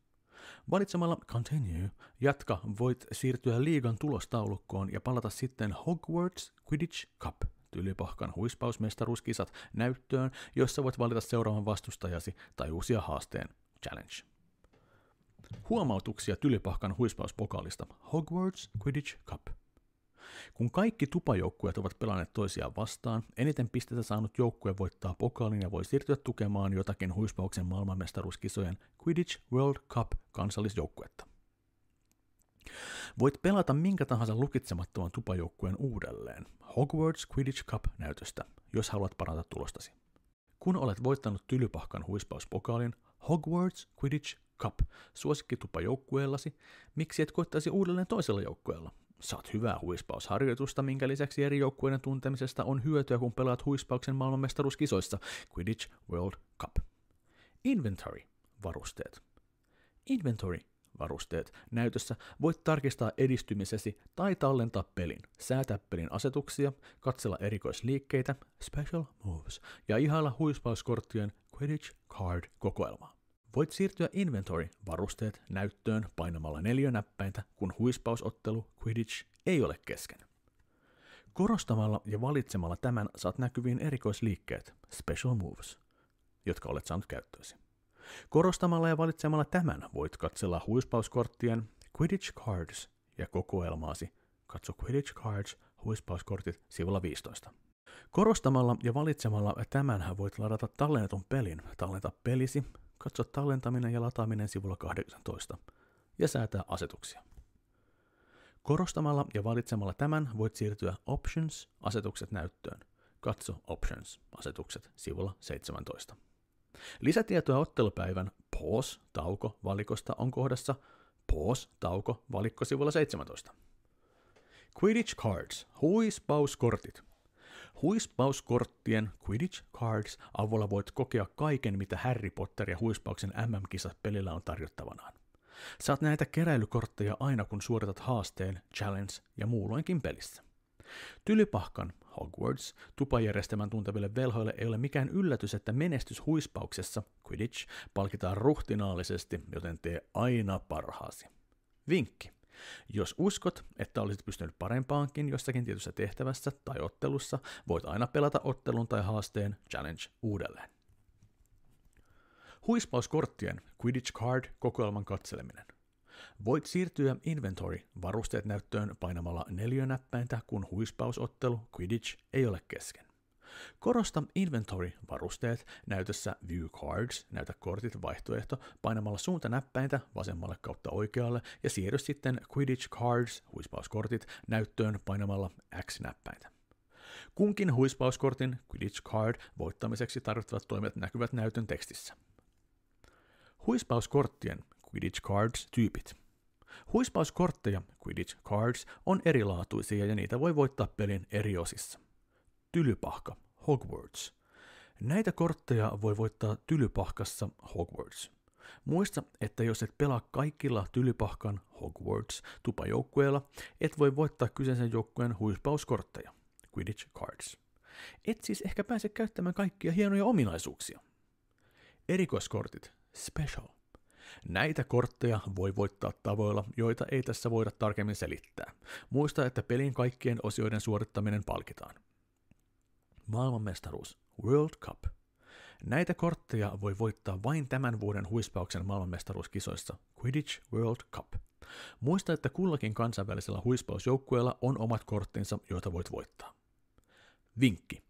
Valitsemalla Continue, jatka, voit siirtyä liigan tulostaulukkoon ja palata sitten Hogwarts Quidditch Cup, Tylypahkan huispausmestaruuskisat, näyttöön, jossa voit valita seuraavan vastustajasi tai uusia haasteen challenge. Huomautuksia Tylypahkan huispauspokaalista Hogwarts Quidditch Cup. Kun kaikki tupajoukkueet ovat pelanneet toisiaan vastaan, eniten pisteitä saanut joukkue voittaa pokaalin ja voi siirtyä tukemaan jotakin huispauksen maailmanmestaruuskisojen Quidditch World Cup -kansallisjoukkuetta. Voit pelata minkä tahansa lukitsemattoman tupajoukkueen uudelleen Hogwarts Quidditch Cup-näytöstä, jos haluat parantaa tulostasi. Kun olet voittanut Tylypahkan huispauspokaalin Hogwarts Quidditch Cup suosikkitupajoukkueellasi, miksi et koettaisi uudelleen toisella joukkueella? Saat hyvää huispausharjoitusta, minkä lisäksi eri joukkueiden tuntemisesta on hyötyä, kun pelaat huispauksen maailmanmestaruuskisoissa Quidditch World Cup. Inventory, varusteet. Inventory, varusteet. Näytössä voit tarkistaa edistymisesi tai tallentaa pelin, säätää pelin asetuksia, katsella erikoisliikkeitä, special moves, ja ihailla huispauskorttien Quidditch Card-kokoelmaa. Voit siirtyä Inventory-varusteet näyttöön painamalla 4 näppäintä, kun huispausottelu Quidditch ei ole kesken. Korostamalla ja valitsemalla tämän saat näkyviin erikoisliikkeet, special moves, jotka olet saanut käyttöösi. Korostamalla ja valitsemalla tämän voit katsella huispauskorttien Quidditch Cards ja kokoelmaasi. Katso Quidditch Cards, huispauskortit sivulla 15. Korostamalla ja valitsemalla tämän voit ladata tallennetun pelin, tallenta pelisi, katso tallentaminen ja lataaminen sivulla 18 ja säätää asetuksia. Korostamalla ja valitsemalla tämän voit siirtyä Options-asetukset näyttöön. Katso Options-asetukset sivulla 17. Lisätietoa ottelupäivän Pause-tauko-valikosta on kohdassa Pause-tauko-valikko sivulla 17. Quidditch Cards, huispauskortit. Huispauskorttien Quidditch Cards avulla voit kokea kaiken, mitä Harry Potter ja Huispauksen MM-kisat pelillä on tarjottavanaan. Saat näitä keräilykortteja aina, kun suoritat haasteen, challenge ja muulloinkin pelissä. Tylypahkan Hogwarts tupajärjestelmän tunteville velhoille ei ole mikään yllätys, että menestys huispauksessa Quidditch palkitaan ruhtinaallisesti, joten tee aina parhaasi. Vinkki. Jos uskot, että olisit pystynyt parempaankin jossakin tietyssä tehtävässä tai ottelussa, voit aina pelata ottelun tai haasteen challenge uudelleen. Huispauskorttien Quidditch Card-kokoelman katseleminen. Voit siirtyä Inventory-varusteet näyttöön painamalla 4 näppäintä, kun huispausottelu Quidditch ei ole kesken. Korosta Inventory-varusteet näytössä View Cards, näytä kortit vaihtoehto, painamalla suuntanäppäintä vasemmalle kautta oikealle ja siirry sitten Quidditch Cards, huispauskortit, näyttöön painamalla X-näppäintä. Kunkin huispauskortin Quidditch Card voittamiseksi tarvittavat toimet näkyvät näytön tekstissä. Huispauskorttien Quidditch Cards-tyypit. Huispauskortteja Quidditch Cards on erilaatuisia ja niitä voi voittaa pelin eri osissa. Tylypahka, Hogwarts. Näitä kortteja voi voittaa Tylypahkassa Hogwarts. Muista, että jos et pelaa kaikilla Tylypahkan Hogwarts-tupajoukkueilla, et voi voittaa kyseisen joukkueen huispauskortteja, Quidditch Cards. Et siis ehkä pääse käyttämään kaikkia hienoja ominaisuuksia. Erikoiskortit, Special. Näitä kortteja voi voittaa tavoilla, joita ei tässä voida tarkemmin selittää. Muista, että pelin kaikkien osioiden suorittaminen palkitaan. Maailmanmestaruus, World Cup. Näitä kortteja voi voittaa vain tämän vuoden huispauksen maailmanmestaruuskisoissa, Quidditch World Cup. Muista, että kullakin kansainvälisellä huispausjoukkueella on omat korttinsa, joita voit voittaa. Vinkki.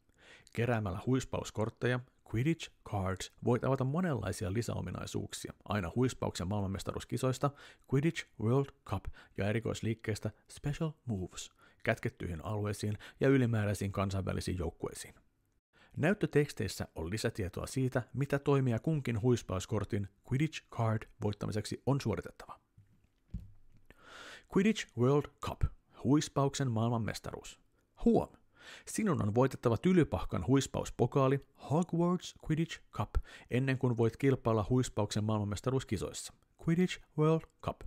Keräämällä huispauskortteja, Quidditch Cards, voit avata monenlaisia lisäominaisuuksia, aina huispauksen maailmanmestaruuskisoista, Quidditch World Cup ja erikoisliikkeestä Special Moves, kätkettyihin alueisiin ja ylimääräisiin kansainvälisiin joukkueisiin. Näyttöteksteissä on lisätietoa siitä, mitä toimia kunkin huispauskortin Quidditch Card voittamiseksi on suoritettava. Quidditch World Cup, huispauksen maailmanmestaruus. Huom! Sinun on voitettava Tylypahkan huispauspokaali Hogwarts Quidditch Cup ennen kuin voit kilpailla huispauksen maailmanmestaruuskisoissa Quidditch World Cup.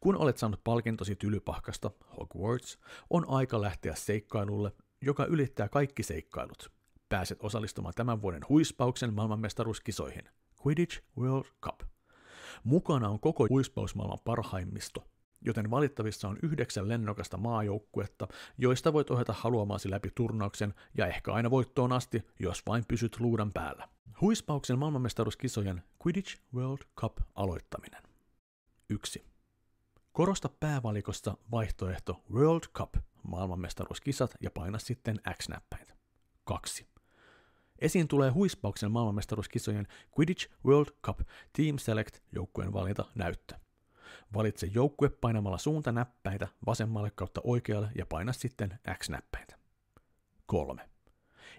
Kun olet saanut palkintosi Tylypahkasta, Hogwarts, on aika lähteä seikkailulle, joka ylittää kaikki seikkailut. Pääset osallistumaan tämän vuoden huispauksen maailmanmestaruuskisoihin Quidditch World Cup. Mukana on koko huispausmaailman parhaimmisto, joten valittavissa on 9 lennokasta maajoukkuetta, joista voit ohjata haluamaasi läpi turnauksen ja ehkä aina voittoon asti, jos vain pysyt luudan päällä. Huispauksen maailmanmestaruuskisojen Quidditch World Cup aloittaminen. 1. Korosta päävalikossa vaihtoehto World Cup, maailmanmestaruuskisat ja paina sitten X-näppäintä. 2. Esiin tulee huispauksen maailmanmestaruuskisojen Quidditch World Cup Team Select joukkueen valinta näyttö. Valitse joukkue painamalla suuntanäppäitä vasemmalle kautta oikealle ja paina sitten X-näppäintä. 3.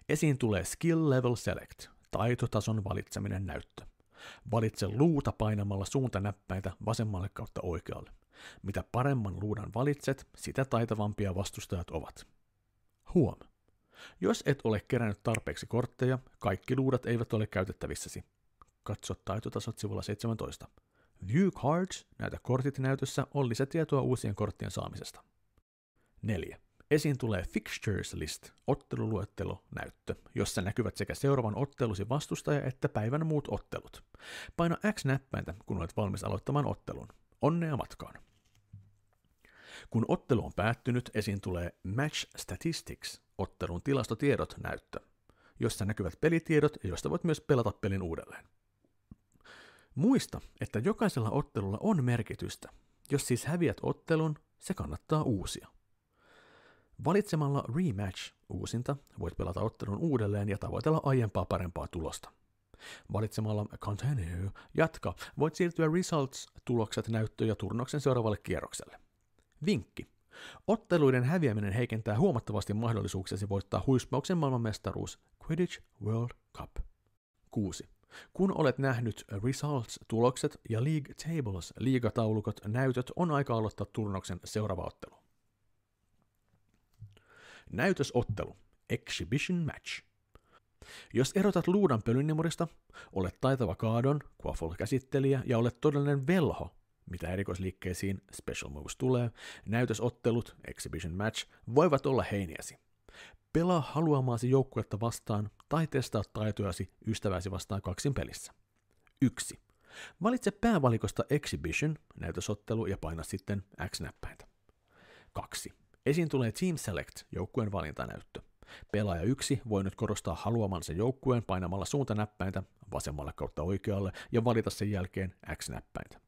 Esiin tulee Skill Level Select, taitotason valitseminen näyttö. Valitse luuta painamalla suuntanäppäitä vasemmalle kautta oikealle. Mitä paremman luudan valitset, sitä taitavampia vastustajat ovat. Huom! Jos et ole kerännyt tarpeeksi kortteja, kaikki luudat eivät ole käytettävissäsi. Katso taitotasot sivulla 17. View cards, näytä kortit näytössä, on lisätietoa uusien korttien saamisesta. 4. Esiin tulee Fixtures List, otteluluettelo näyttö, jossa näkyvät sekä seuraavan ottelusi vastustaja että päivän muut ottelut. Paina X-näppäintä, kun olet valmis aloittamaan ottelun. Onnea matkaan! Kun ottelu on päättynyt, esiin tulee Match Statistics, ottelun tilastotiedot näyttö, jossa näkyvät pelitiedot, joista voit myös pelata pelin uudelleen. Muista, että jokaisella ottelulla on merkitystä. Jos siis häviät ottelun, se kannattaa uusia. Valitsemalla Rematch uusinta voit pelata ottelun uudelleen ja tavoitella aiempaa parempaa tulosta. Valitsemalla Continue jatka voit siirtyä Results-tulokset näyttöön ja turnauksen seuraavalle kierrokselle. Vinkki. Otteluiden häviäminen heikentää huomattavasti mahdollisuuksiasi voittaa huispauksen maailmanmestaruus Quidditch World Cup. 6. Kun olet nähnyt Results-tulokset ja League Tables liigataulukot näytöt, on aika aloittaa turnauksen seuraava ottelu. Näytösottelu. Exhibition Match. Jos erotat luudan pölynimurista, olet taitava kaadon, Quaffle-käsittelijä ja olet todellinen velho, mitä erikoisliikkeisiin Special Moves tulee, näytösottelut, Exhibition Match, voivat olla heiniäsi. Pelaa haluamaasi joukkuetta vastaan tai testaa taitojasi ystäväsi vastaan kaksin pelissä. 1. Valitse päävalikosta Exhibition, näytösottelu ja paina sitten X-näppäintä. 2. Esiin tulee Team Select, joukkueen valintanäyttö. Pelaaja 1 voi nyt korostaa haluamansa joukkueen painamalla suuntanäppäintä vasemmalle kautta oikealle ja valita sen jälkeen X-näppäintä.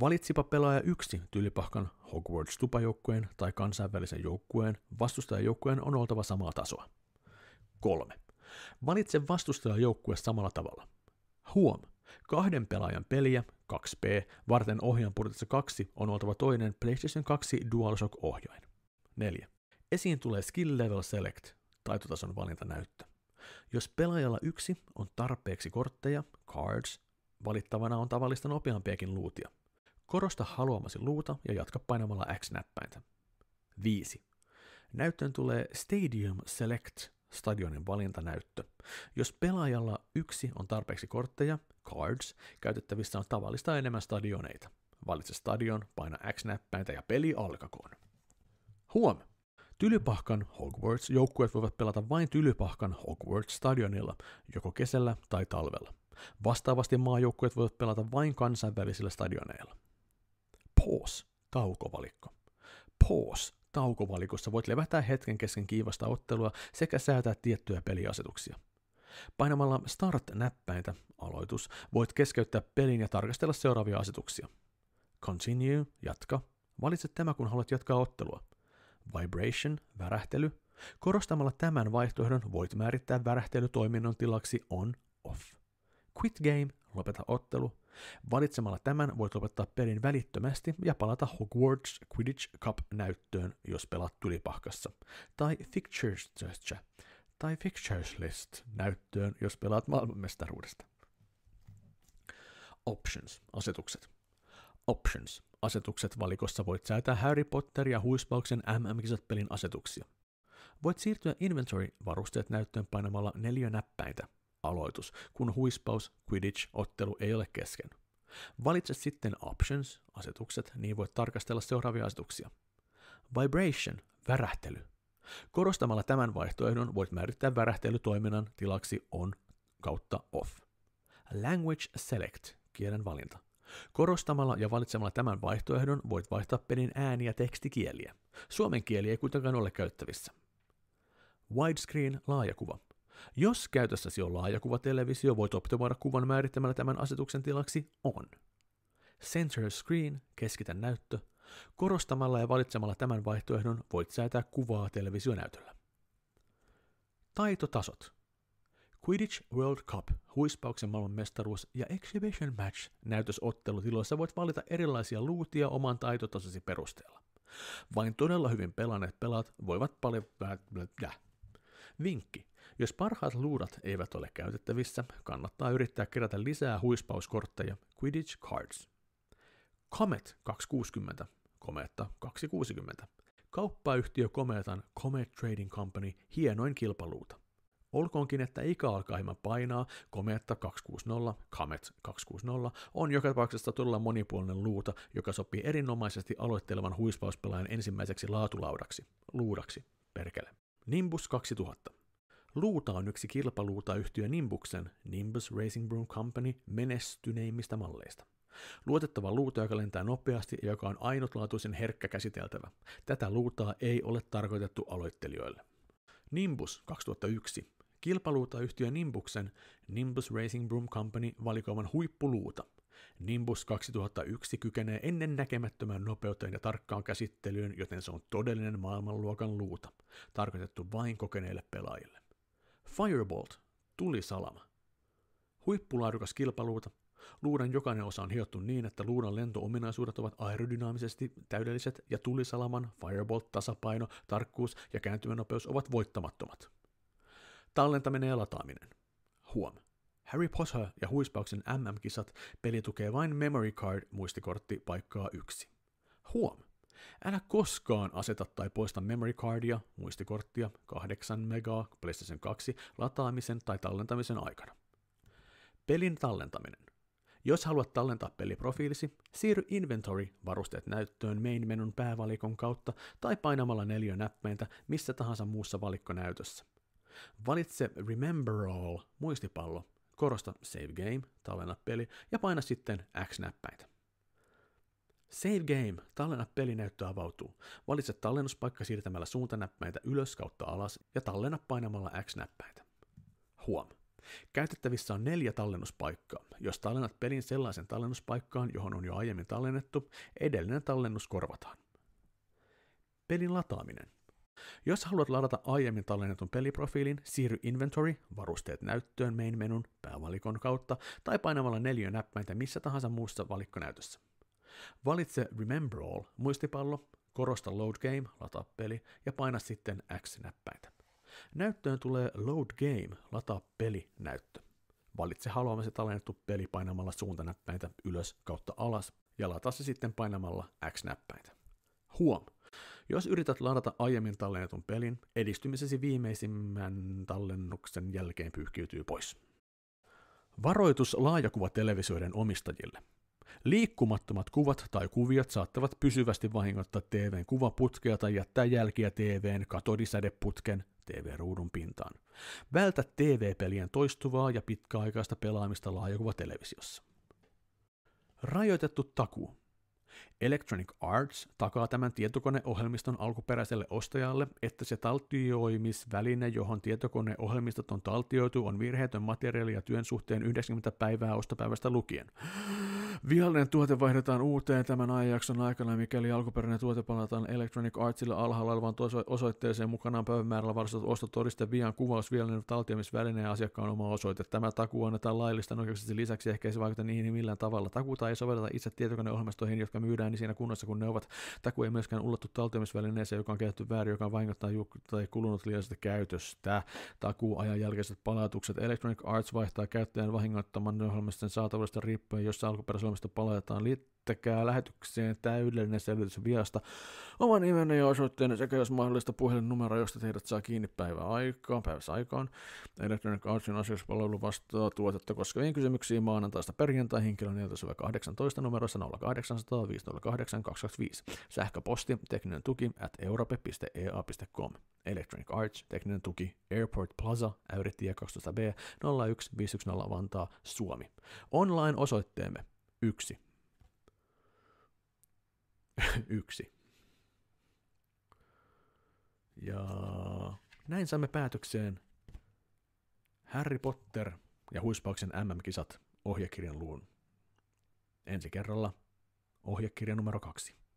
Valitsipa pelaaja 1 Tylypahkan, Hogwarts-tupajoukkueen tai kansainvälisen joukkueen, vastustajajoukkueen on oltava samaa tasoa. 3. Valitse vastustajajoukkue samalla tavalla. Huom! 2 pelaajan peliä, 2P, varten ohjainpurtissa 2 on oltava toinen PlayStation 2 DualShock-ohjain. 4. Esiin tulee Skill Level Select, taitotason valintanäyttö. Jos pelaajalla 1 on tarpeeksi kortteja, cards, valittavana on tavallista nopeampiakin luutia. Korosta haluamasi luuta ja jatka painamalla X-näppäintä. 5. Näyttöön tulee Stadium Select, stadionin valintanäyttö. Jos pelaajalla 1 on tarpeeksi kortteja, cards, käytettävissä on tavallista enemmän stadioneita. Valitse stadion, paina X-näppäintä ja peli alkakoon. Huom! Tylypahkan Hogwarts-joukkueet voivat pelata vain Tylypahkan Hogwarts-stadionilla, joko kesällä tai talvella. Vastaavasti maajoukkueet voivat pelata vain kansainvälisillä stadioneilla. Pause, taukovalikko. Pause, taukovalikossa voit levähtää hetken kesken kiivasta ottelua sekä säätää tiettyjä peliasetuksia. Painamalla Start-näppäintä, aloitus, voit keskeyttää pelin ja tarkastella seuraavia asetuksia. Continue, jatka. Valitse tämä, kun haluat jatkaa ottelua. Vibration, värähtely. Korostamalla tämän vaihtoehdon voit määrittää värähtelytoiminnon tilaksi on, off. Quit game, lopeta ottelu. Valitsemalla tämän voit lopettaa pelin välittömästi ja palata Hogwarts Quidditch Cup-näyttöön, jos pelaat Tylypahkassa. Tai Fixtures List näyttöön, jos pelaat maailmanmestaruudesta. Options, asetukset. Options, asetukset valikossa voit säätää Harry Potter ja Huispauksen MM-kisat pelin asetuksia. Voit siirtyä Inventory-varusteet näyttöön painamalla 4 näppäintä. Aloitus, kun huispaus, Quidditch-ottelu ei ole kesken. Valitse sitten Options, asetukset, niin voit tarkastella seuraavia asetuksia. Vibration, värähtely. Korostamalla tämän vaihtoehdon voit määrittää värähtelytoiminnan tilaksi on/off. Language Select, kielen valinta. Korostamalla ja valitsemalla tämän vaihtoehdon voit vaihtaa pelin ääni- ja tekstikieliä. Suomen kieli ei kuitenkaan ole käyttävissä. Widescreen, laajakuva. Jos käytössäsi on laajakuvatelevisio, voit optimoida kuvan määrittämällä tämän asetuksen tilaksi on. Center Screen, keskitä näyttö. Korostamalla ja valitsemalla tämän vaihtoehdon voit säätää kuvaa televisionäytöllä. Taitotasot. Quidditch World Cup, huispauksen maailmanmestaruus ja Exhibition Match näytösottelutiloissa voit valita erilaisia luutia oman taitotasosi perusteella. Vain todella hyvin pelanneet pelaat voivat paljon... Vinkki. Jos parhaat luudat eivät ole käytettävissä, kannattaa yrittää kerätä lisää huispauskortteja Quidditch Cards. Comet 260, Cometta 260. Kauppayhtiö Cometan Comet Trading Company hienoin kilpaluuta. Olkoonkin, että ikä alkaa hieman painaa, Cometta 260, Comet 260 on joka tapauksessa todella monipuolinen luuta, joka sopii erinomaisesti aloittelevan huispauspelaajan ensimmäiseksi laatulaudaksi, luudaksi, perkele. Nimbus 2000. Luuta on yksi kilpaluutayhtiö Nimbuksen, Nimbus Racing Broom Company, menestyneimmistä malleista. Luotettava luuta, joka lentää nopeasti ja joka on ainutlaatuisen herkkä käsiteltävä. Tätä luutaa ei ole tarkoitettu aloittelijoille. Nimbus 2001. Kilpaluutayhtiö Nimbuksen, Nimbus Racing Broom Company, valikoiman huippuluuta. Nimbus 2001 kykenee ennennäkemättömään nopeuteen ja tarkkaan käsittelyyn, joten se on todellinen maailmanluokan luuta, tarkoitettu vain kokeneille pelaajille. Firebolt, tulisalama. Huippulaadukas kilpaluuta. Luudan jokainen osa on hiottu niin, että luudan lentoominaisuudet ovat aerodynaamisesti täydelliset ja tulisalaman, Firebolt, tasapaino, tarkkuus ja kääntymänopeus ovat voittamattomat. Tallentaminen ja lataaminen. Huom. Harry Potter ja Huispauksen MM-kisat peli tukee vain Memory Card muistikortti paikkaa 1. Huom! Älä koskaan aseta tai poista Memory Cardia muistikorttia 8 megaa PlayStation 2 lataamisen tai tallentamisen aikana. Pelin tallentaminen. Jos haluat tallentaa peliprofiilisi, siirry Inventory-varusteet näyttöön main-menun päävalikon kautta tai painamalla 4 näppäintä missä tahansa muussa valikkonäytössä. Valitse Remember All muistipallo. Korosta Save Game, tallenna peli, ja paina sitten X-näppäintä. Save Game, tallenna pelinäyttö avautuu. Valitse tallennuspaikka siirtämällä suuntanäppäintä ylös kautta alas ja tallenna painamalla X-näppäintä. Huom! Käytettävissä on 4 tallennuspaikkaa. Jos tallennat pelin sellaisen tallennuspaikkaan, johon on jo aiemmin tallennettu, edellinen tallennus korvataan. Pelin lataaminen. Jos haluat ladata aiemmin tallennetun peliprofiilin, siirry Inventory, varusteet näyttöön main-menun päävalikon kautta tai painamalla 4 näppäintä missä tahansa muussa valikkonäytössä. Valitse Remember All, muistipallo, korosta Load Game, lataa peli ja paina sitten X-näppäintä. Näyttöön tulee Load Game, lataa peli näyttö. Valitse haluamasi tallennettu peli painamalla suuntanäppäintä ylös kautta alas ja lataa se sitten painamalla X-näppäintä. Huom! Jos yrität ladata aiemmin tallennetun pelin, edistymisesi viimeisimmän tallennuksen jälkeen pyyhkiytyy pois. Varoitus laajakuvatelevisioiden omistajille. Liikkumattomat kuvat tai kuviot saattavat pysyvästi vahingoittaa TV:n kuvaputkea tai jättää jälkiä TV:n katodisädeputken TV-ruudun pintaan. Vältä TV-pelien toistuvaa ja pitkäaikaista pelaamista laajakuvatelevisiossa. Rajoitettu takuu. Electronic Arts takaa tämän tietokoneohjelmiston alkuperäiselle ostajalle, että se taltioimisväline, johon tietokoneohjelmistot on taltioitu, on virheetön materiaali ja työn suhteen 90 päivää ostopäivästä lukien. Viallinen tuote vaihdetaan uuteen tämän ajanjakson aikana, mikäli alkuperäinen tuote palataan Electronic Artsille alhaalla olevaan osoitteeseen mukanaan päivämäärällä varastettu ostotodiste, vian kuvaus, viallinen taltioimisväline ja asiakkaan oma osoite. Tämä takuu annetaan laillisten oikeuksien lisäksi, ehkä ei se vaikuta niihin millään tavalla. Takuuta ei sovelleta itse tietokoneohjelmistoihin, jotka myydään niin siinä kunnossa kuin ne ovat. Takuu ei myöskään ulottu taltioimisvälineeseen, joka on käytetty väärin, joka on vahingoittaa tai kulunut liiallisesta käytöstä. Takuuajan jälkeiset palautukset. Electronic Arts vaihtaa käyttäjän vahingoittaman ohjelmiston saatavuudesta riippuen, jossa alkuperäisellä ohjelmista palataan. Liittäkää lähetykseen täydellinen selvitys viasta. Oman nimenne ja osoitteen sekä jos mahdollista puhelinnumero, josta teidät saa kiinni päivässä aikaan. Electronic Artsin asiakaspalvelu vastaa tuotetta koskeviin kysymyksiin maanantaista perjantaihin kello 14–18 numerossa 0800 508 225. Sähköposti tekninentuki@europe.ea.com. Electronic Arts, tekninen tuki, Airport Plaza, Äyritie 12B, 01510 Vantaa, Suomi. Online osoitteemme 1. Ja näin saamme päätökseen Harry Potter ja Huispauksen MM-kisat ohjekirjan luun. Ensi kerralla ohjekirja numero 2.